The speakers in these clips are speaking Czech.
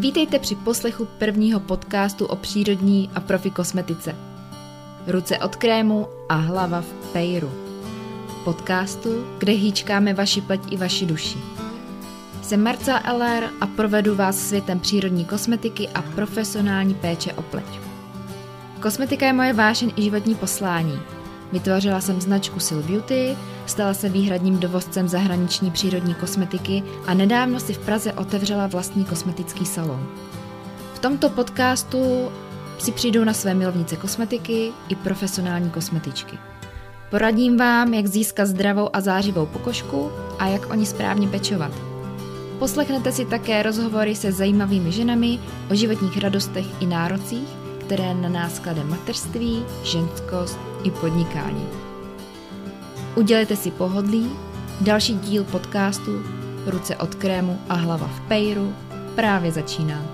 Vítejte při poslechu prvního podcastu o přírodní a profi kosmetice. Ruce od krému a hlava v pejru. Podcastu, kde hýčkáme vaši pleť i vaši duši. Jsem Marca LR a provedu vás světem přírodní kosmetiky a profesionální péče o pleť. Kosmetika je moje vášeň i životní poslání. Vytvořila jsem značku Siel Beauty, stala se výhradním dovozcem zahraniční přírodní kosmetiky a nedávno si v Praze otevřela vlastní kosmetický salon. V tomto podcastu si přijdou na své milovnice kosmetiky i profesionální kosmetičky. Poradím vám, jak získat zdravou a zářivou pokožku a jak o ní správně pečovat. Poslechnete si také rozhovory se zajímavými ženami o životních radostech i nárocích, které na nás klade mateřství, ženskost i podnikání. Udělejte si pohodlí, další díl podcastu Ruce od krému a hlava v pejru právě začíná.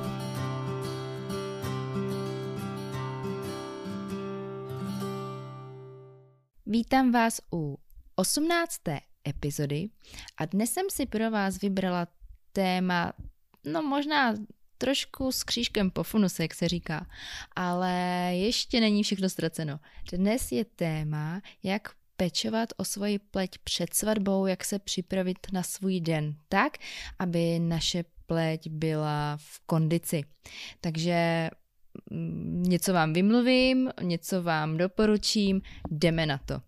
Vítám vás u 18. epizody a dnes jsem si pro vás vybrala téma, no možná trošku s křížkem po funuse, jak se říká, ale ještě není všechno ztraceno. Dnes je téma, jak pečovat o svoji pleť před svatbou, jak se připravit na svůj den tak, aby naše pleť byla v kondici. Takže něco vám vymluvím, něco vám doporučím, jdeme na to.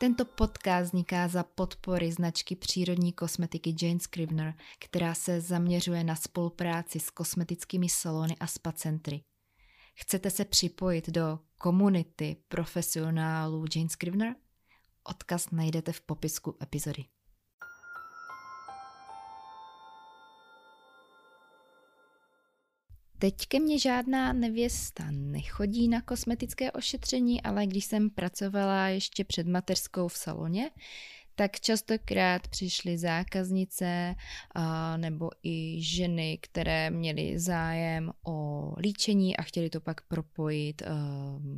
Tento podcast vzniká za podpory značky přírodní kosmetiky Jane Skrivner, která se zaměřuje na spolupráci s kosmetickými salony a spa centry. Chcete se připojit do komunity profesionálů Jane Skrivner? Odkaz najdete v popisku epizody. Teď ke mně žádná nevěsta nechodí na kosmetické ošetření, ale když jsem pracovala ještě před mateřskou v saloně, tak častokrát přišly zákaznice nebo i ženy, které měly zájem o líčení a chtěli to pak propojit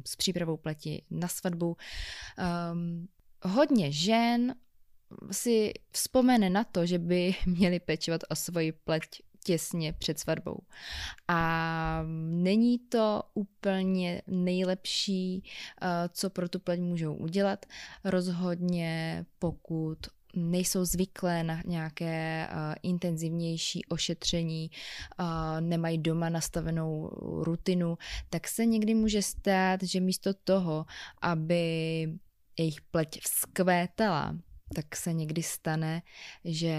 s přípravou pleti na svatbu. Hodně žen si vzpomene na to, že by měly pečovat o svoji pleť těsně před svatbou. A není to úplně nejlepší, co pro tu pleť můžou udělat. Rozhodně pokud nejsou zvyklé na nějaké intenzivnější ošetření, nemají doma nastavenou rutinu, tak se někdy může stát, že místo toho, aby jejich pleť vzkvétala, tak se někdy stane, že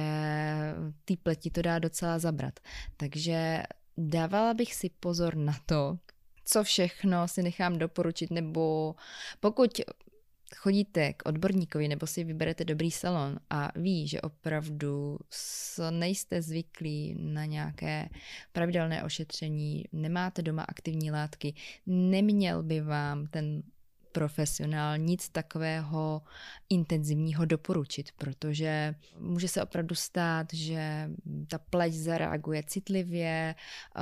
té pleti to dá docela zabrat. Takže dávala bych si pozor na to, co všechno si nechám doporučit, nebo pokud chodíte k odborníkovi nebo si vyberete dobrý salon a ví, že opravdu nejste zvyklí na nějaké pravidelné ošetření, nemáte doma aktivní látky, neměl by vám ten profesionál nic takového intenzivního doporučit, protože může se opravdu stát, že ta pleť zareaguje citlivě,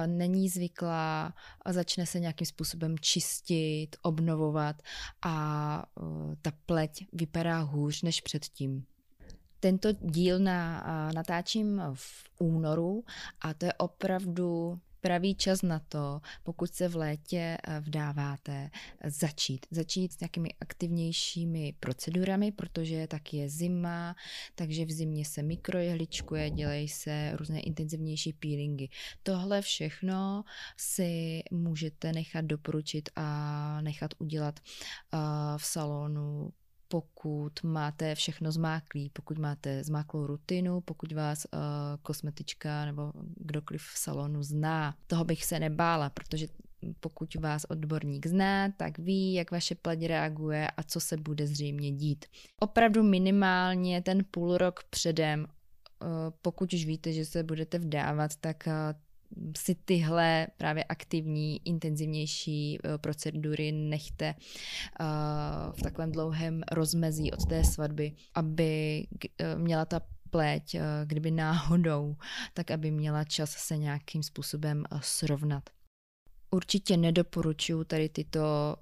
není zvyklá, začne se nějakým způsobem čistit, obnovovat a ta pleť vypadá hůř než předtím. Tento díl natáčím v únoru a to je opravdu pravý čas na to, pokud se v létě vdáváte, začít s nějakými aktivnějšími procedurami, protože tak je zima, takže v zimě se mikrojehličkuje, dělají se různé intenzivnější peelingy. Tohle všechno si můžete nechat doporučit a nechat udělat v salonu, pokud máte všechno zmáklý, pokud máte zmáklou rutinu, pokud vás kosmetička nebo kdokoliv v salonu zná. Toho bych se nebála, protože pokud vás odborník zná, tak ví, jak vaše pleť reaguje a co se bude zřejmě dít. Opravdu minimálně ten půl rok předem, pokud už víte, že se budete vdávat, tak si tyhle právě aktivní, intenzivnější procedury nechte v takovém dlouhém rozmezí od té svatby, aby měla ta pleť, kdyby náhodou, tak aby měla čas se nějakým způsobem srovnat. Určitě nedoporučuji tady tyto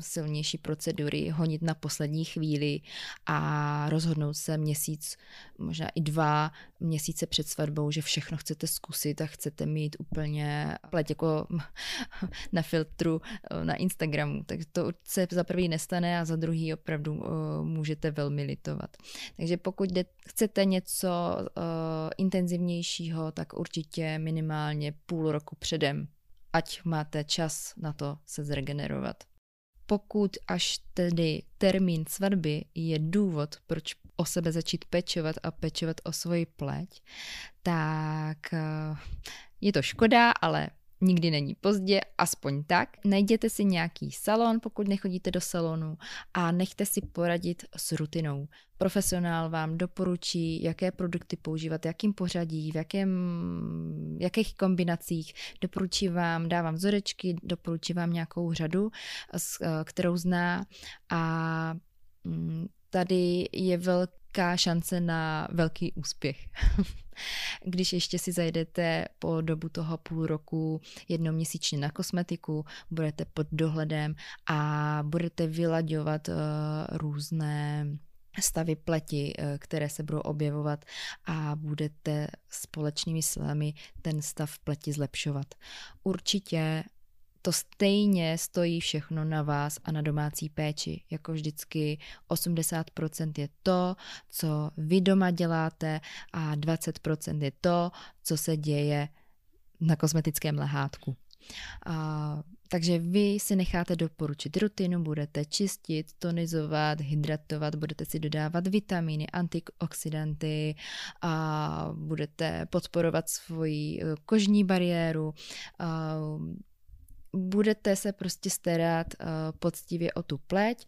silnější procedury honit na poslední chvíli a rozhodnout se měsíc, možná i 2 měsíce před svatbou, že všechno chcete zkusit a chcete mít úplně pleť jako na filtru na Instagramu. Tak to se za prvý nestane a za druhý opravdu můžete velmi litovat. Takže pokud chcete něco intenzivnějšího, tak určitě minimálně půl roku předem, ať máte čas na to se zregenerovat. Pokud až tedy termín svatby je důvod, proč o sebe začít pečovat a pečovat o svoji pleť, tak je to škoda, ale nikdy není pozdě, aspoň tak. Najděte si nějaký salon, pokud nechodíte do salonu, a nechte si poradit s rutinou. Profesionál vám doporučí, jaké produkty používat, jakým pořadí, v jakých kombinacích. Doporučí vám, dávám vzorečky, doporučí vám nějakou řadu, kterou zná, a tady je velká šance na velký úspěch. Když ještě si zajdete po dobu toho půl roku jednoměsíčně na kosmetiku, budete pod dohledem a budete vylaďovat různé stavy pleti, které se budou objevovat, a budete společnými silami ten stav pleti zlepšovat. Určitě to stejně stojí všechno na vás a na domácí péči. Jako vždycky 80% je to, co vy doma děláte, a 20% je to, co se děje na kosmetickém lehátku. Takže vy si necháte doporučit rutinu, budete čistit, tonizovat, hydratovat, budete si dodávat vitamíny, antioxidanty, a budete podporovat svoji kožní bariéru, budete se prostě starat poctivě o tu pleť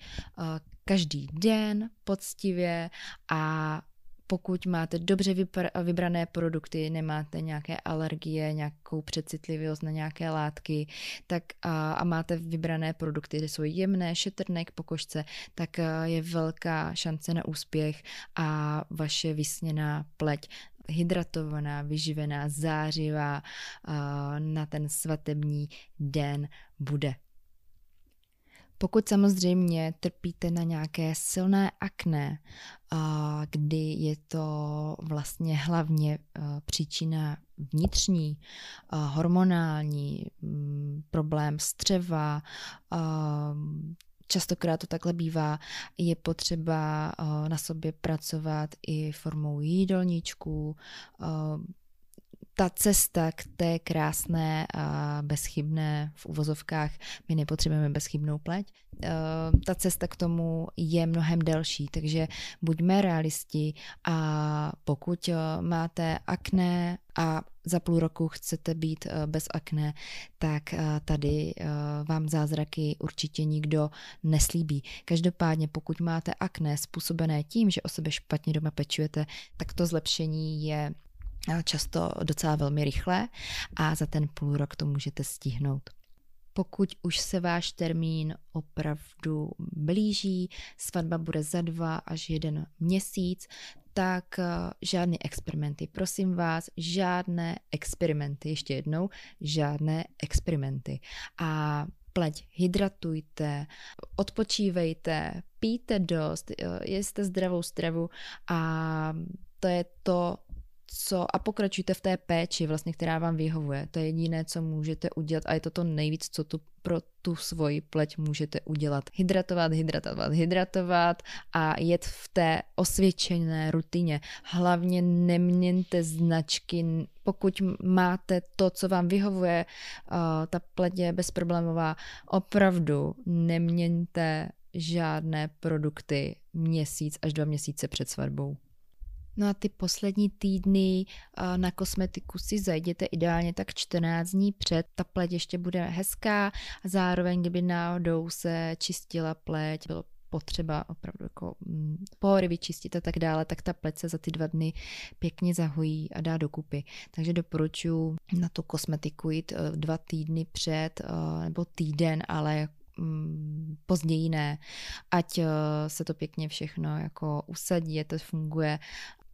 každý den poctivě, a pokud máte dobře vybrané produkty, nemáte nějaké alergie, nějakou přecitlivost na nějaké látky, tak a máte vybrané produkty, které jsou jemné, šetrné k pokožce, tak je velká šance na úspěch a vaše vysněná pleť hydratovaná, vyživená, zářivá na ten svatební den bude. Pokud samozřejmě trpíte na nějaké silné akné, kdy je to vlastně hlavně příčina vnitřní, hormonální, problém střeva, častokrát to takhle bývá, je potřeba na sobě pracovat i formou jídelníčku. Ta cesta k té krásné a bezchybné, v uvozovkách, my nepotřebujeme bezchybnou pleť, ta cesta k tomu je mnohem delší, takže buďme realisti, a pokud máte akné a za půl roku chcete být bez akné, tak tady vám zázraky určitě nikdo neslíbí. Každopádně, pokud máte akné způsobené tím, že o sebe špatně doma pečujete, tak to zlepšení je často docela velmi rychle a za ten půl rok to můžete stihnout. Pokud už se váš termín opravdu blíží, svatba bude za 2 až 1 měsíc, tak žádné experimenty. Prosím vás, žádné experimenty. Ještě jednou, žádné experimenty. A pleť hydratujte, odpočívejte, pijte dost, jeste zdravou stravu, a to je to, a pokračujte v té péči, vlastně, která vám vyhovuje. To je jediné, co můžete udělat, a je to to nejvíc, co pro tu svoji pleť můžete udělat. Hydratovat a jet v té osvědčené rutině. Hlavně neměňte značky. Pokud máte to, co vám vyhovuje, ta pleť je bezproblémová, opravdu neměňte žádné produkty 1 až 2 měsíce před svatbou. No a ty poslední týdny na kosmetiku si zajděte ideálně tak 14 dní před. Ta pleť ještě bude hezká, a zároveň, kdyby náhodou se čistila pleť, bylo potřeba opravdu jako pory vyčistit a tak dále, tak ta pleť se za ty 2 dny pěkně zahojí a dá dokupy. Takže doporučuji na tu kosmetiku jít 2 týdny před, nebo týden, ale později ne. Ať se to pěkně všechno jako usadí, to funguje.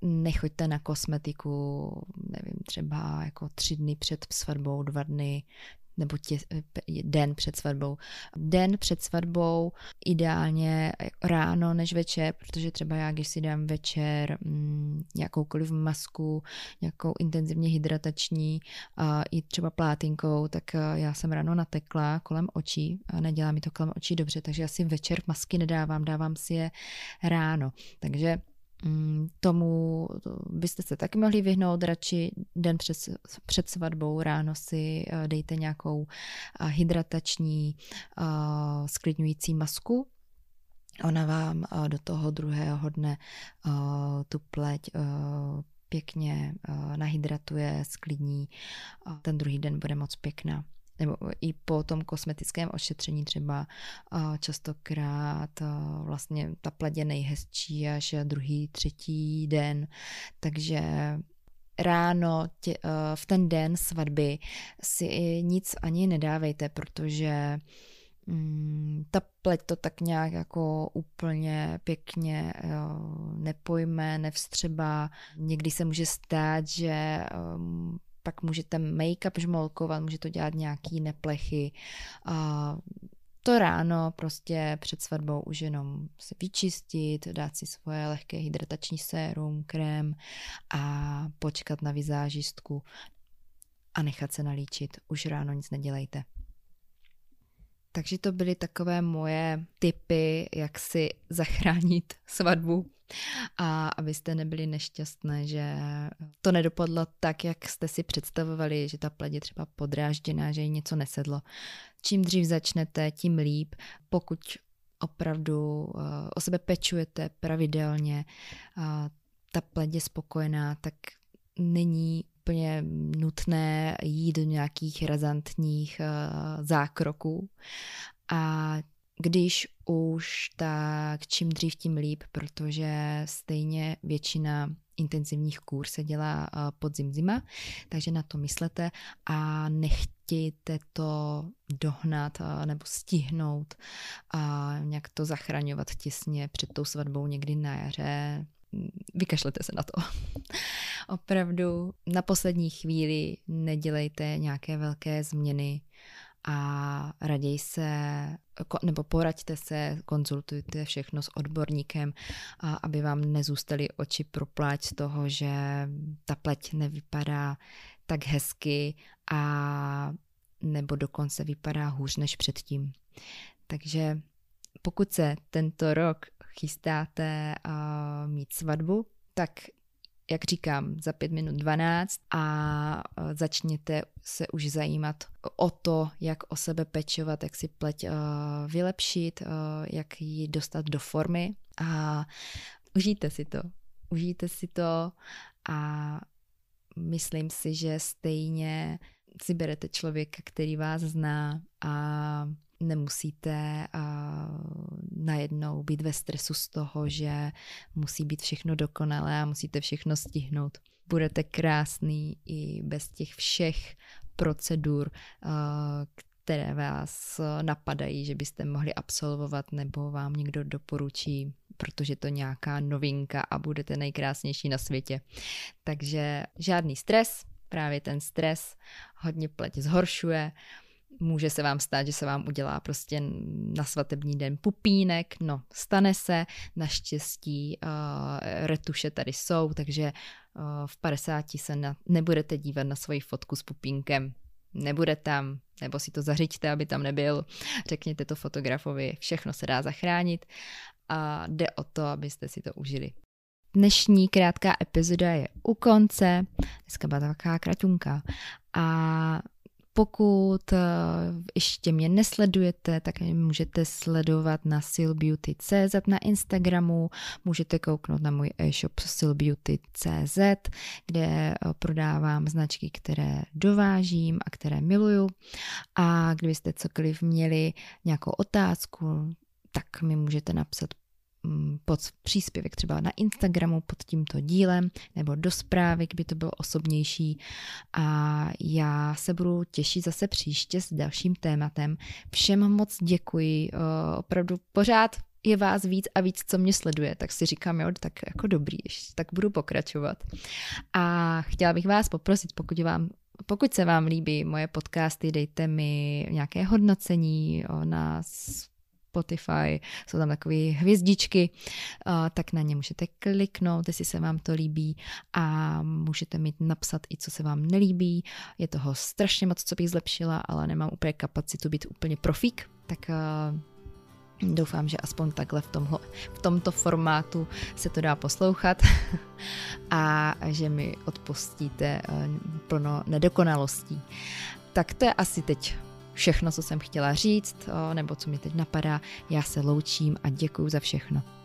Nechoďte na kosmetiku, nevím, třeba jako 3 dny před svatbou, 2 dny, nebo den před svatbou. Den před svatbou ideálně ráno než večer, protože třeba já, když si dám večer jakoukoliv masku, nějakou intenzivně hydratační a i třeba plátinkou, tak já jsem ráno natekla kolem očí a nedělá mi to kolem očí dobře, takže já si večer masky nedávám, dávám si je ráno. Takže tomu byste se taky mohli vyhnout, radši den před svatbou ráno si dejte nějakou hydratační sklidňující masku. Ona vám do toho druhého dne tu pleť pěkně nahydratuje, sklidní. Ten druhý den bude moc pěkná. Nebo i po tom kosmetickém ošetření třeba častokrát vlastně ta pleť je nejhezčí až druhý, třetí den. Takže ráno v ten den svatby si nic ani nedávejte, protože ta pleť to tak nějak jako úplně pěkně nepojme, nevstřebá. Někdy se může stát, že pak můžete make-up žmolkovat, může to dělat nějaký neplechy. A to ráno prostě před svatbou už jenom se vyčistit, dát si svoje lehké hydratační sérum, krém a počkat na vizážistku a nechat se nalíčit. Už ráno nic nedělejte. Takže to byly takové moje tipy, jak si zachránit svatbu a abyste nebyli nešťastné, že to nedopadlo tak, jak jste si představovali, že ta pleť je třeba podrážděná, že jí něco nesedlo. Čím dřív začnete, tím líp. Pokud opravdu o sebe pečujete pravidelně, ta pleť je spokojená, tak není úplně nutné jít do nějakých razantních zákroků. A když už, tak čím dřív, tím líp, protože stejně většina intenzivních kur se dělá podzim-zima, takže na to myslete a nechtějte to dohnat nebo stihnout a nějak to zachraňovat těsně před tou svatbou někdy na jaře. Vykašlete se na to. Opravdu na poslední chvíli nedělejte nějaké velké změny a raději se, nebo poraďte se, konzultujte všechno s odborníkem, aby vám nezůstaly oči pro pláč z toho, že ta pleť nevypadá tak hezky a nebo dokonce vypadá hůř než předtím. Takže pokud se tento rok chystáte mít svatbu, tak jak říkám, za 5 minut 12 a začněte se už zajímat o to, jak o sebe pečovat, jak si pleť vylepšit, jak ji dostat do formy a užijte si to a myslím si, že stejně si berete člověka, který vás zná a nemusíte najednou být ve stresu z toho, že musí být všechno dokonalé a musíte všechno stihnout. Budete krásný i bez těch všech procedur, které vás napadají, že byste mohli absolvovat nebo vám někdo doporučí, protože to nějaká novinka a budete nejkrásnější na světě. Takže žádný stres, právě ten stres hodně pleť zhoršuje. Může se vám stát, že se vám udělá prostě na svatební den pupínek, no stane se, naštěstí retuše tady jsou, takže v 50 se nebudete dívat na svoji fotku s pupínkem, nebude tam, nebo si to zařiďte, aby tam nebyl, řekněte to fotografovi, všechno se dá zachránit a jde o to, abyste si to užili. Dnešní krátká epizoda je u konce, dneska byla taková kraťunka a pokud ještě mě nesledujete, tak mě můžete sledovat na sielbeauty.cz na Instagramu, můžete kouknout na můj e-shop sielbeauty.cz, kde prodávám značky, které dovážím a které miluju. A kdybyste cokoliv měli nějakou otázku, tak mi můžete napsat pod příspěvek třeba na Instagramu pod tímto dílem nebo do zprávy, kdyby to bylo osobnější. A já se budu těšit zase příště s dalším tématem. Všem moc děkuji. Opravdu pořád je vás víc a víc, co mě sleduje, tak si říkám, jo, tak jako dobrý, tak budu pokračovat. A chtěla bych vás poprosit, pokud vám Pokud se vám líbí moje podcasty, dejte mi nějaké hodnocení na Spotify, jsou tam takové hvězdičky, tak na ně můžete kliknout, jestli se vám to líbí, a můžete mi napsat i, co se vám nelíbí. Je toho strašně moc, co bych zlepšila, ale nemám úplně kapacitu být úplně profík, tak doufám, že aspoň takhle v tomto formátu se to dá poslouchat a že mi odpustíte plno nedokonalostí. Tak to je asi teď všechno, co jsem chtěla říct, nebo co mi teď napadá. Já se loučím a děkuju za všechno.